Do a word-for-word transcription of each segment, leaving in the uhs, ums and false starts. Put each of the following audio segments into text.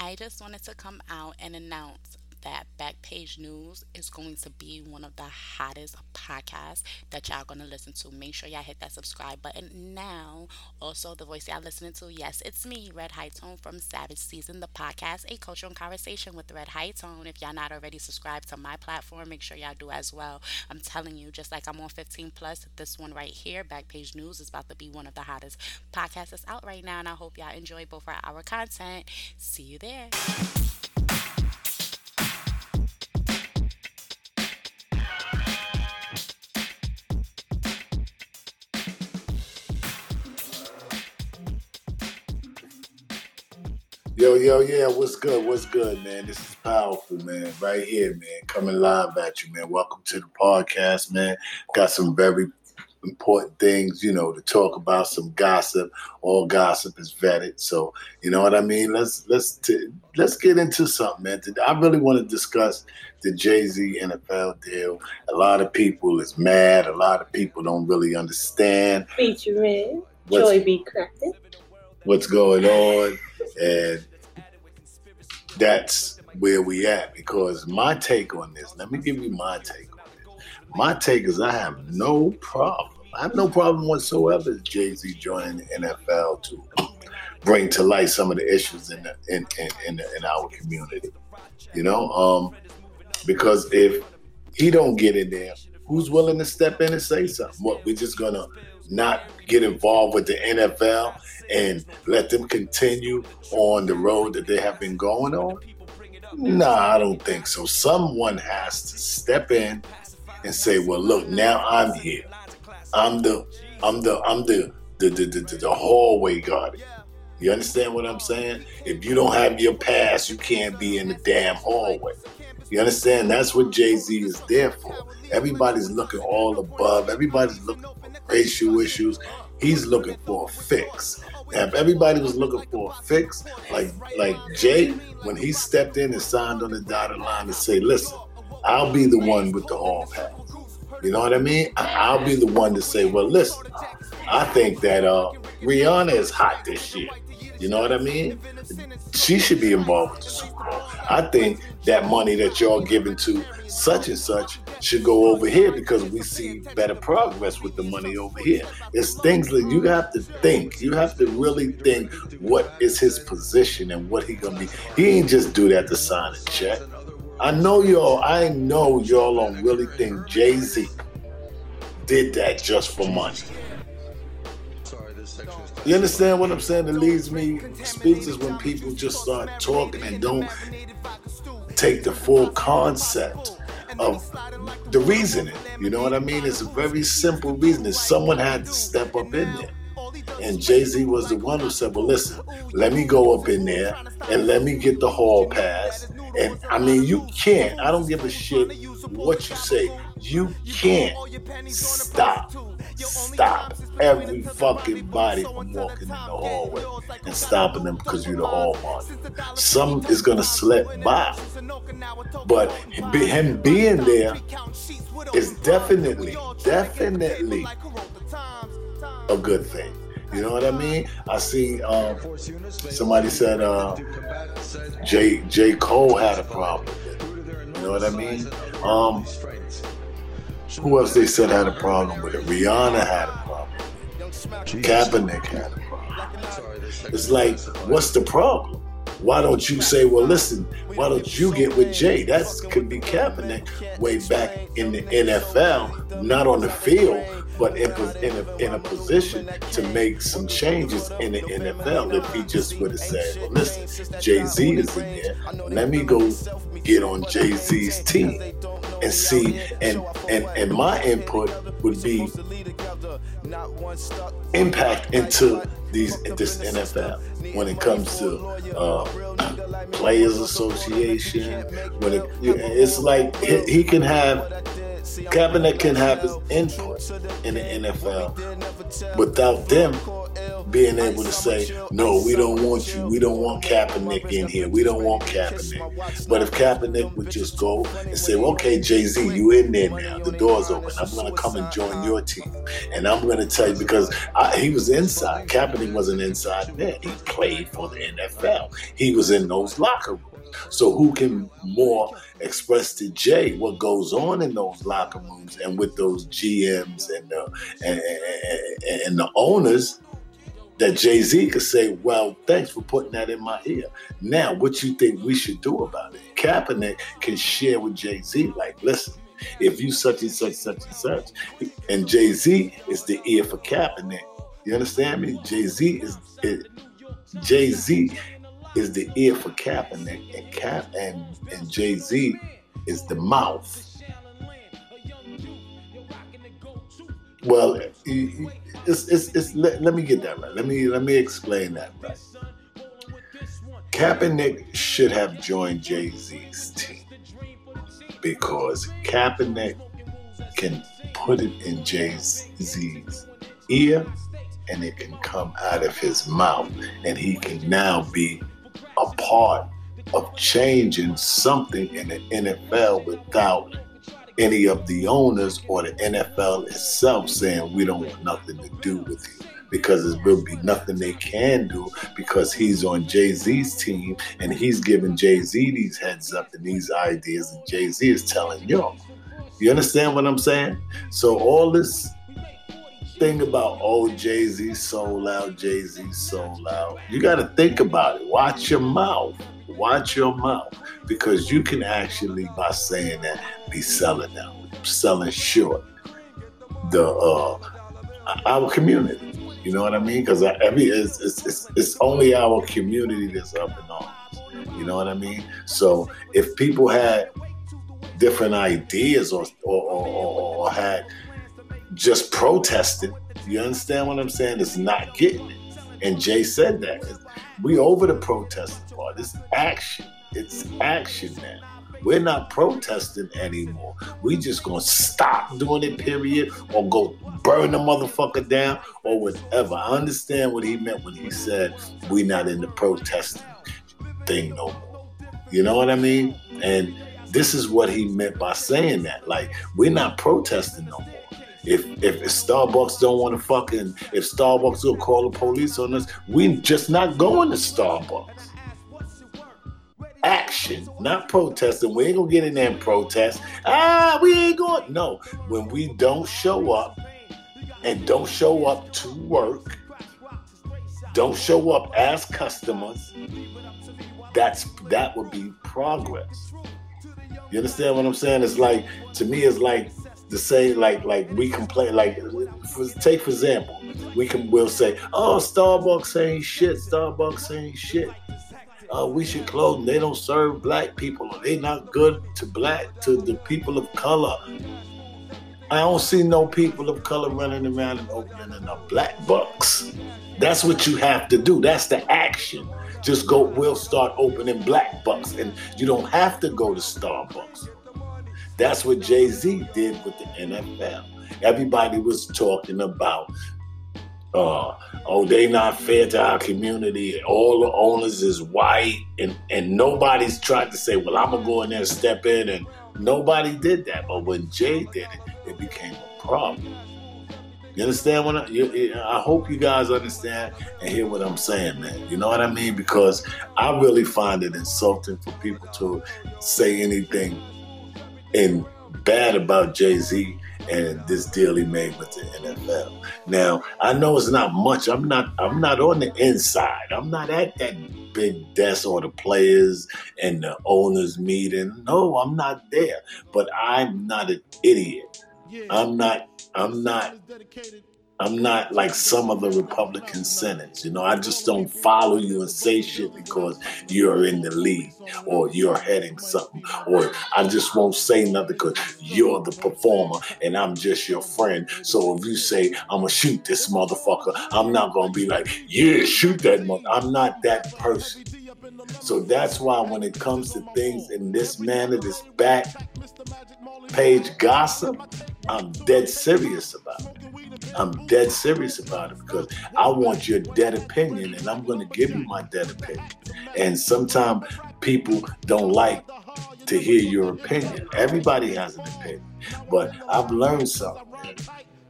I just wanted to come out and announce that Backpage News is going to be one of the hottest podcasts that y'all going to listen to. Make sure y'all hit that subscribe button now. Also, the voice y'all listening to, yes, it's me, Red High Tone from Savage Season, the podcast, a cultural conversation with Red High Tone. If y'all not already subscribed to my platform, make sure y'all do as well. I'm telling you, just like I'm on fifteen plus, this one right here, Backpage News, is about to be one of the hottest podcasts that's out right now, and I hope y'all enjoy both of our content. See you there. Yo, yo, yeah, what's good? What's good, man? This is powerful, man. Right here, man. Coming live at you, man. Welcome to the podcast, man. Got some very important things, you know, to talk about, some gossip. All gossip is vetted. So, you know what I mean? Let's let's t- let's get into something, man. I really want to discuss the Jay-Z N F L deal. A lot of people is mad. A lot of people don't really understand. Featuring Joy B. Crafton. What's going on? And that's where we at, because my take on this, let me give you my take on this. My take is I have no problem. I have no problem whatsoever if Jay-Z joined the N F L to bring to light some of the issues in the, in, in, in, the, in our community. You know, um, because if he don't get in there, who's willing to step in and say something? What, we're just going to not get involved with the N F L and let them continue on the road that they have been going on? Nah, I don't think so. Someone has to step in and say, well, look, now I'm here. I'm the I'm the I'm the the the, the, the hallway guardian. You understand what I'm saying? If you don't have your pass, you can't be in the damn hallway. You understand? That's what Jay-Z is there for. Everybody's looking all above. Everybody's looking for racial issues. He's looking for a fix. And if everybody was looking for a fix, like like Jay, when he stepped in and signed on the dotted line to say, listen, I'll be the one with the hall pass. You know what I mean? I'll be the one to say, well, listen, I think that uh, Rihanna is hot this year. You know what I mean? She should be involved with the Super Bowl. I think that money that y'all giving to such and such should go over here because we see better progress with the money over here. It's things that you have to think. You have to really think what is his position and what he gonna be. He ain't just do that to sign a check. I know y'all, I know y'all don't really think Jay-Z did that just for money. You understand what I'm saying? It leads me speeches when people just start talking and don't take the full concept of the reasoning. You know what I mean? It's a very simple reason that someone had to step up in there. And Jay-Z was the one who said, well, listen, let me go up in there and let me get the hall pass. And I mean, you can't, I don't give a shit what you say. You can't stop, stop every fucking body from walking in the hallway and stopping them because you're the hall monitor. Some is going to slip by, but him being there is definitely, definitely a good thing. You know what I mean? I see um, somebody said uh, J. J. Cole had a problem. You know what I mean? Um, who else they said had a problem with it? Rihanna had a problem. Kaepernick had a problem. It's like, what's the problem? Why don't you say, well, listen, why don't you get with Jay? That could be Kaepernick way back in the N F L, not on the field, but in a, in a position to make some changes in the N F L if he just would have said, well, listen, Jay-Z is in there. Let me go get on Jay-Z's team and see. And, and, and my input would be impact into these this N F L when it comes to uh, Players Association. When it, it's like he, he can have Kaepernick can have his input in the N F L without them being able to say, no, we don't want you. We don't want Kaepernick in here. We don't want Kaepernick. But if Kaepernick would just go and say, well, okay, Jay-Z, you in there now. The door's open. I'm going to come and join your team. And I'm going to tell you, because I, he was inside. Kaepernick wasn't inside then. He played for the N F L. He was in those locker rooms. So who can more express to Jay what goes on in those locker rooms and with those G Ms and the, and, and the owners, that Jay-Z could say, well, thanks for putting that in my ear. Now, what you think we should do about it? Kaepernick can share with Jay-Z, like, listen, if you such and such, such and such, and Jay-Z is the ear for Kaepernick. You understand me? Jay-Z is, it, Jay-Z is the ear for Kaepernick, and Cap and, and Jay-Z is the mouth. Well, it's, it's, it's, let, let me get that right. Let me let me explain that right. Kaepernick should have joined Jay-Z's team because Kaepernick can put it in Jay-Z's ear and it can come out of his mouth, and he can now be a part of changing something in the N F L without any of the owners or the N F L itself saying we don't want nothing to do with you, because there will be nothing they can do because he's on Jay-Z's team and he's giving Jay-Z these heads up and these ideas, and Jay-Z is telling yo. You understand what I'm saying? So all this thing about, oh, Jay-Z so loud, Jay-Z so loud. You got to think about it. Watch your mouth. Watch your mouth, because you can actually, by saying that, be selling out, selling short the uh, our community. You know what I mean? Because I mean, it's, it's it's it's only our community that's up in arms. You know what I mean? So if people had different ideas or or, or, or had just protested, you understand what I'm saying? It's not getting it. And Jay said that. We over the protesting part. It's action. It's action now. We're not protesting anymore. We just going to stop doing it, period, or go burn the motherfucker down or whatever. I understand what he meant when he said we not in the protesting thing no more. You know what I mean? And this is what he meant by saying that. Like, we're not protesting no more. If, if if Starbucks don't want to fucking, if Starbucks will call the police on us, we just not going to Starbucks. Action, not protesting. We ain't going to get in there and protest. Ah, we ain't going. No, when we don't show up and don't show up to work, don't show up as customers, that's that would be progress. You understand what I'm saying? It's like, to me, it's like, to say like like we complain, like for, take for example, we can we'll say, oh, Starbucks ain't shit, Starbucks ain't shit. Uh, we should close. They don't serve black people. They not good to black to the people of color. I don't see no people of color running around and opening up black bucks. That's what you have to do. That's the action. Just go. We'll start opening black bucks, and you don't have to go to Starbucks. That's what Jay-Z did with the N F L. Everybody was talking about, uh, oh, they not fair to our community. All the owners is white. And, and nobody's tried to say, well, I'm going to go in there and step in. And nobody did that. But when Jay did it, it became a problem. You understand what I'm saying? I hope you guys understand and hear what I'm saying, man. You know what I mean? Because I really find it insulting for people to say anything and bad about Jay-Z and this deal he made with the N F L. Now, I know it's not much. I'm not I'm not on the inside. I'm not at that big desk or the players and the owners meeting. No, I'm not there. But I'm not an idiot. I'm not I'm not I'm not like some of the Republican senators. You know, I just don't follow you and say shit because you're in the league or you're heading something, or I just won't say nothing because you're the performer and I'm just your friend. So if you say, I'm going to shoot this motherfucker, I'm not going to be like, yeah, shoot that motherfucker. I'm not that person. So that's why when it comes to things in this manner, this back page gossip, I'm dead serious about it. I'm dead serious about it because I want your dead opinion, and I'm going to give you my dead opinion. And sometimes people don't like to hear your opinion. Everybody has an opinion, but I've learned something. Man.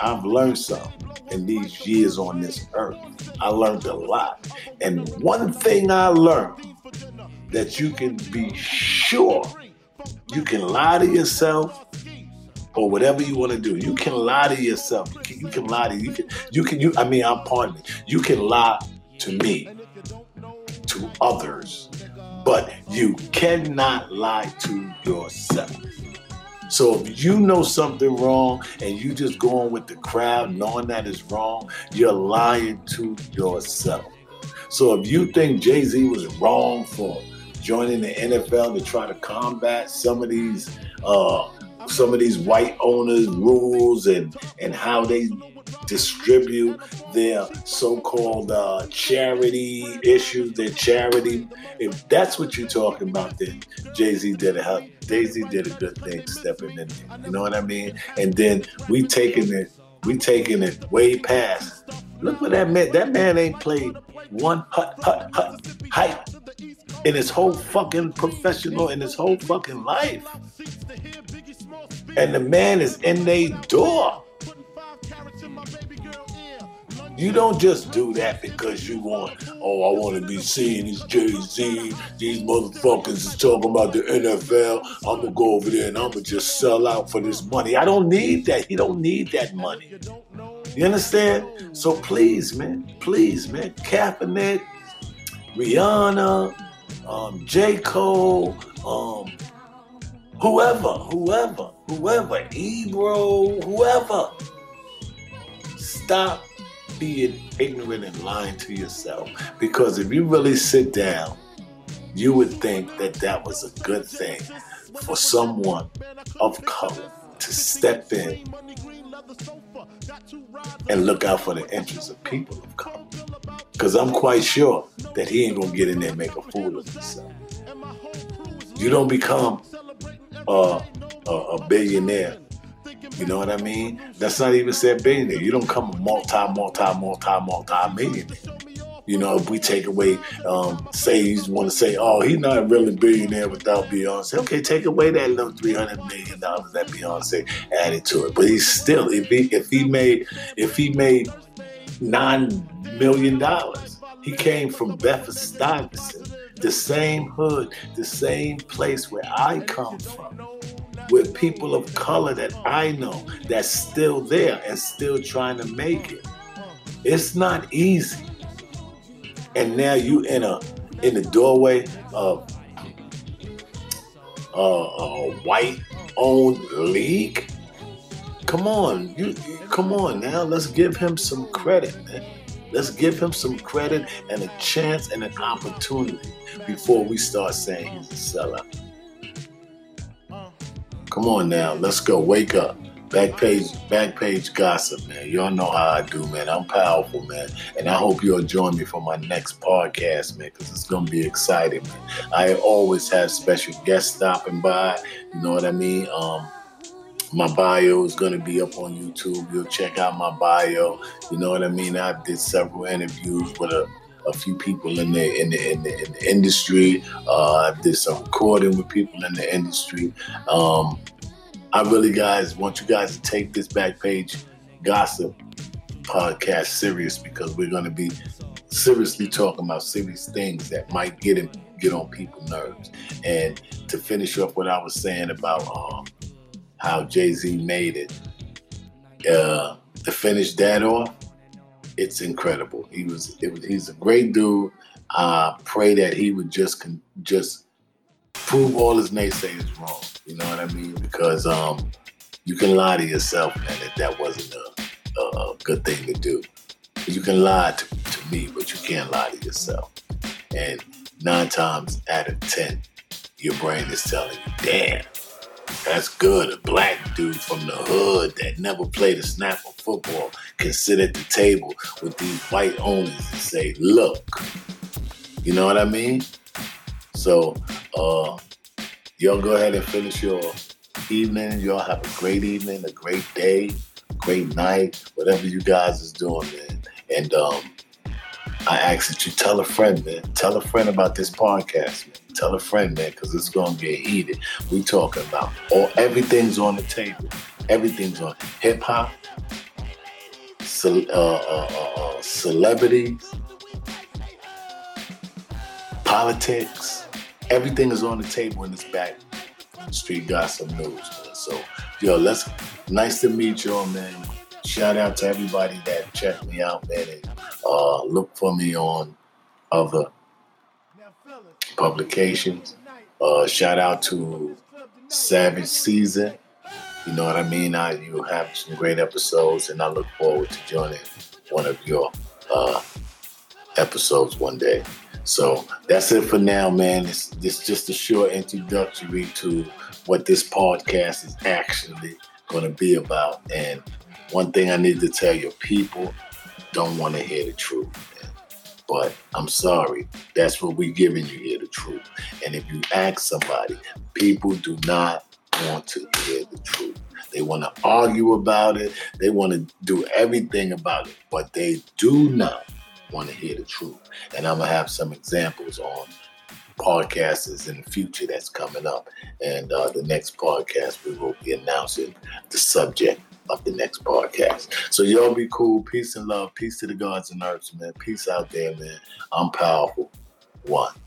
I've learned something in these years on this earth. I learned a lot. And one thing I learned that you can be sure you can lie to yourself or whatever you want to do. You can lie to yourself. You can, you can lie to you can you can you I mean I'm pardon me. You can lie to me, to others, but you cannot lie to yourself. So if you know something wrong and you just going with the crowd knowing that it's wrong, you're lying to yourself. So if you think Jay-Z was wrong for joining the N F L to try to combat some of these uh, some of these white owners' rules and, and how they distribute their so-called uh, charity issues, their charity. If that's what you're talking about, then Jay-Z did a Jay-Z did a good thing stepping in there. You know what I mean? And then we taking it, we taking it way past. Look what that man, that man ain't played one putt, putt, putt, hype in his whole fucking professional, in his whole fucking life. And the man is in their door. You don't just do that because you want, oh, I want to be seen as Jay-Z. These motherfuckers is talking about the N F L. I'm going to go over there and I'm going to just sell out for this money. I don't need that. He don't need that money. You understand? So please, man. Please, man. Kaepernick, Rihanna, um, J. Cole, um, whoever, whoever, whoever, Ebro, whoever. Stop being ignorant and lying to yourself, because if you really sit down, you would think that that was a good thing for someone of color to step in and look out for the interests of people of color. Because I'm quite sure that he ain't going to get in there and make a fool of himself. You don't become uh, a, a billionaire. You know what I mean? That's not even said billionaire. You don't come a multi, multi, multi, multi millionaire. You know, if we take away, um, say you want to say, oh, he's not really a billionaire without Beyonce. Okay, take away that little three hundred million dollars that Beyonce added to it. But he's still, if he, if he made, if he made nine million dollars, he came from Bedford-Stuyvesant, the same hood, the same place where I come from, with people of color that I know that's still there and still trying to make it. It's not easy. And now you in a in the doorway of uh, a white-owned league. Come on, you come on now. Let's give him some credit, man. Let's give him some credit and a chance and an opportunity before we start saying he's a sellout. Come on now, let's go. Wake up. Backpage, backpage gossip, man. Y'all know how I do, man. I'm powerful, man. And I hope you'll join me for my next podcast, man, because it's going to be exciting, man. I always have special guests stopping by. You know what I mean? Um, my bio is going to be up on YouTube. You'll check out my bio. You know what I mean? I did several interviews with a A few people in the in the in the, in the industry. Uh, I did some recording with people in the industry. Um, I really, guys, want you guys to take this Backpage Gossip podcast serious, because we're going to be seriously talking about serious things that might get in, get on people's nerves. And to finish up what I was saying about um, how Jay-Z made it, uh, to finish that off. It's incredible. He was, it was. He's a great dude. I uh, pray that he would just con- just prove all his naysayers wrong. You know what I mean? Because um, you can lie to yourself, man. That that wasn't a, a good thing to do. You can lie to, to me, but you can't lie to yourself. And nine times out of ten, your brain is telling you, "Damn, that's good. A black dude from the hood that never played a snap of football can sit at the table with these white owners and say, look." You know what I mean? So, uh, y'all go ahead and finish your evening. Y'all have a great evening, a great day, great night, whatever you guys is doing, man. And um, I ask that you tell a friend, man. Tell a friend about this podcast, man. Tell a friend, man, because it's going to get heated. We talking about all, everything's on the table. Everything's on hip-hop, ce- uh, uh, uh, uh, celebrities, politics. Everything is on the table in this back street. Got some news, man. So, yo, let's, nice to meet y'all, man. Shout out to everybody that checked me out, man. And uh, look for me on other publications. Uh, shout out to Savage Season. You know what I mean? I, you have some great episodes, and I look forward to joining one of your uh, episodes one day. So that's it for now, man. It's, it's just a short introductory to what this podcast is actually going to be about. And one thing I need to tell you, people don't want to hear the truth, man. But I'm sorry. That's what we're giving you here, the truth. And if you ask somebody, people do not want to hear the truth. They want to argue about it. They want to do everything about it, but they do not want to hear the truth. And I'm going to have some examples on podcasts in the future that's coming up. And uh, the next podcast, we will be announcing the subject of the next podcast. So y'all be cool. Peace and love. Peace to the gods and earths, man. Peace out there, man. I'm powerful. One.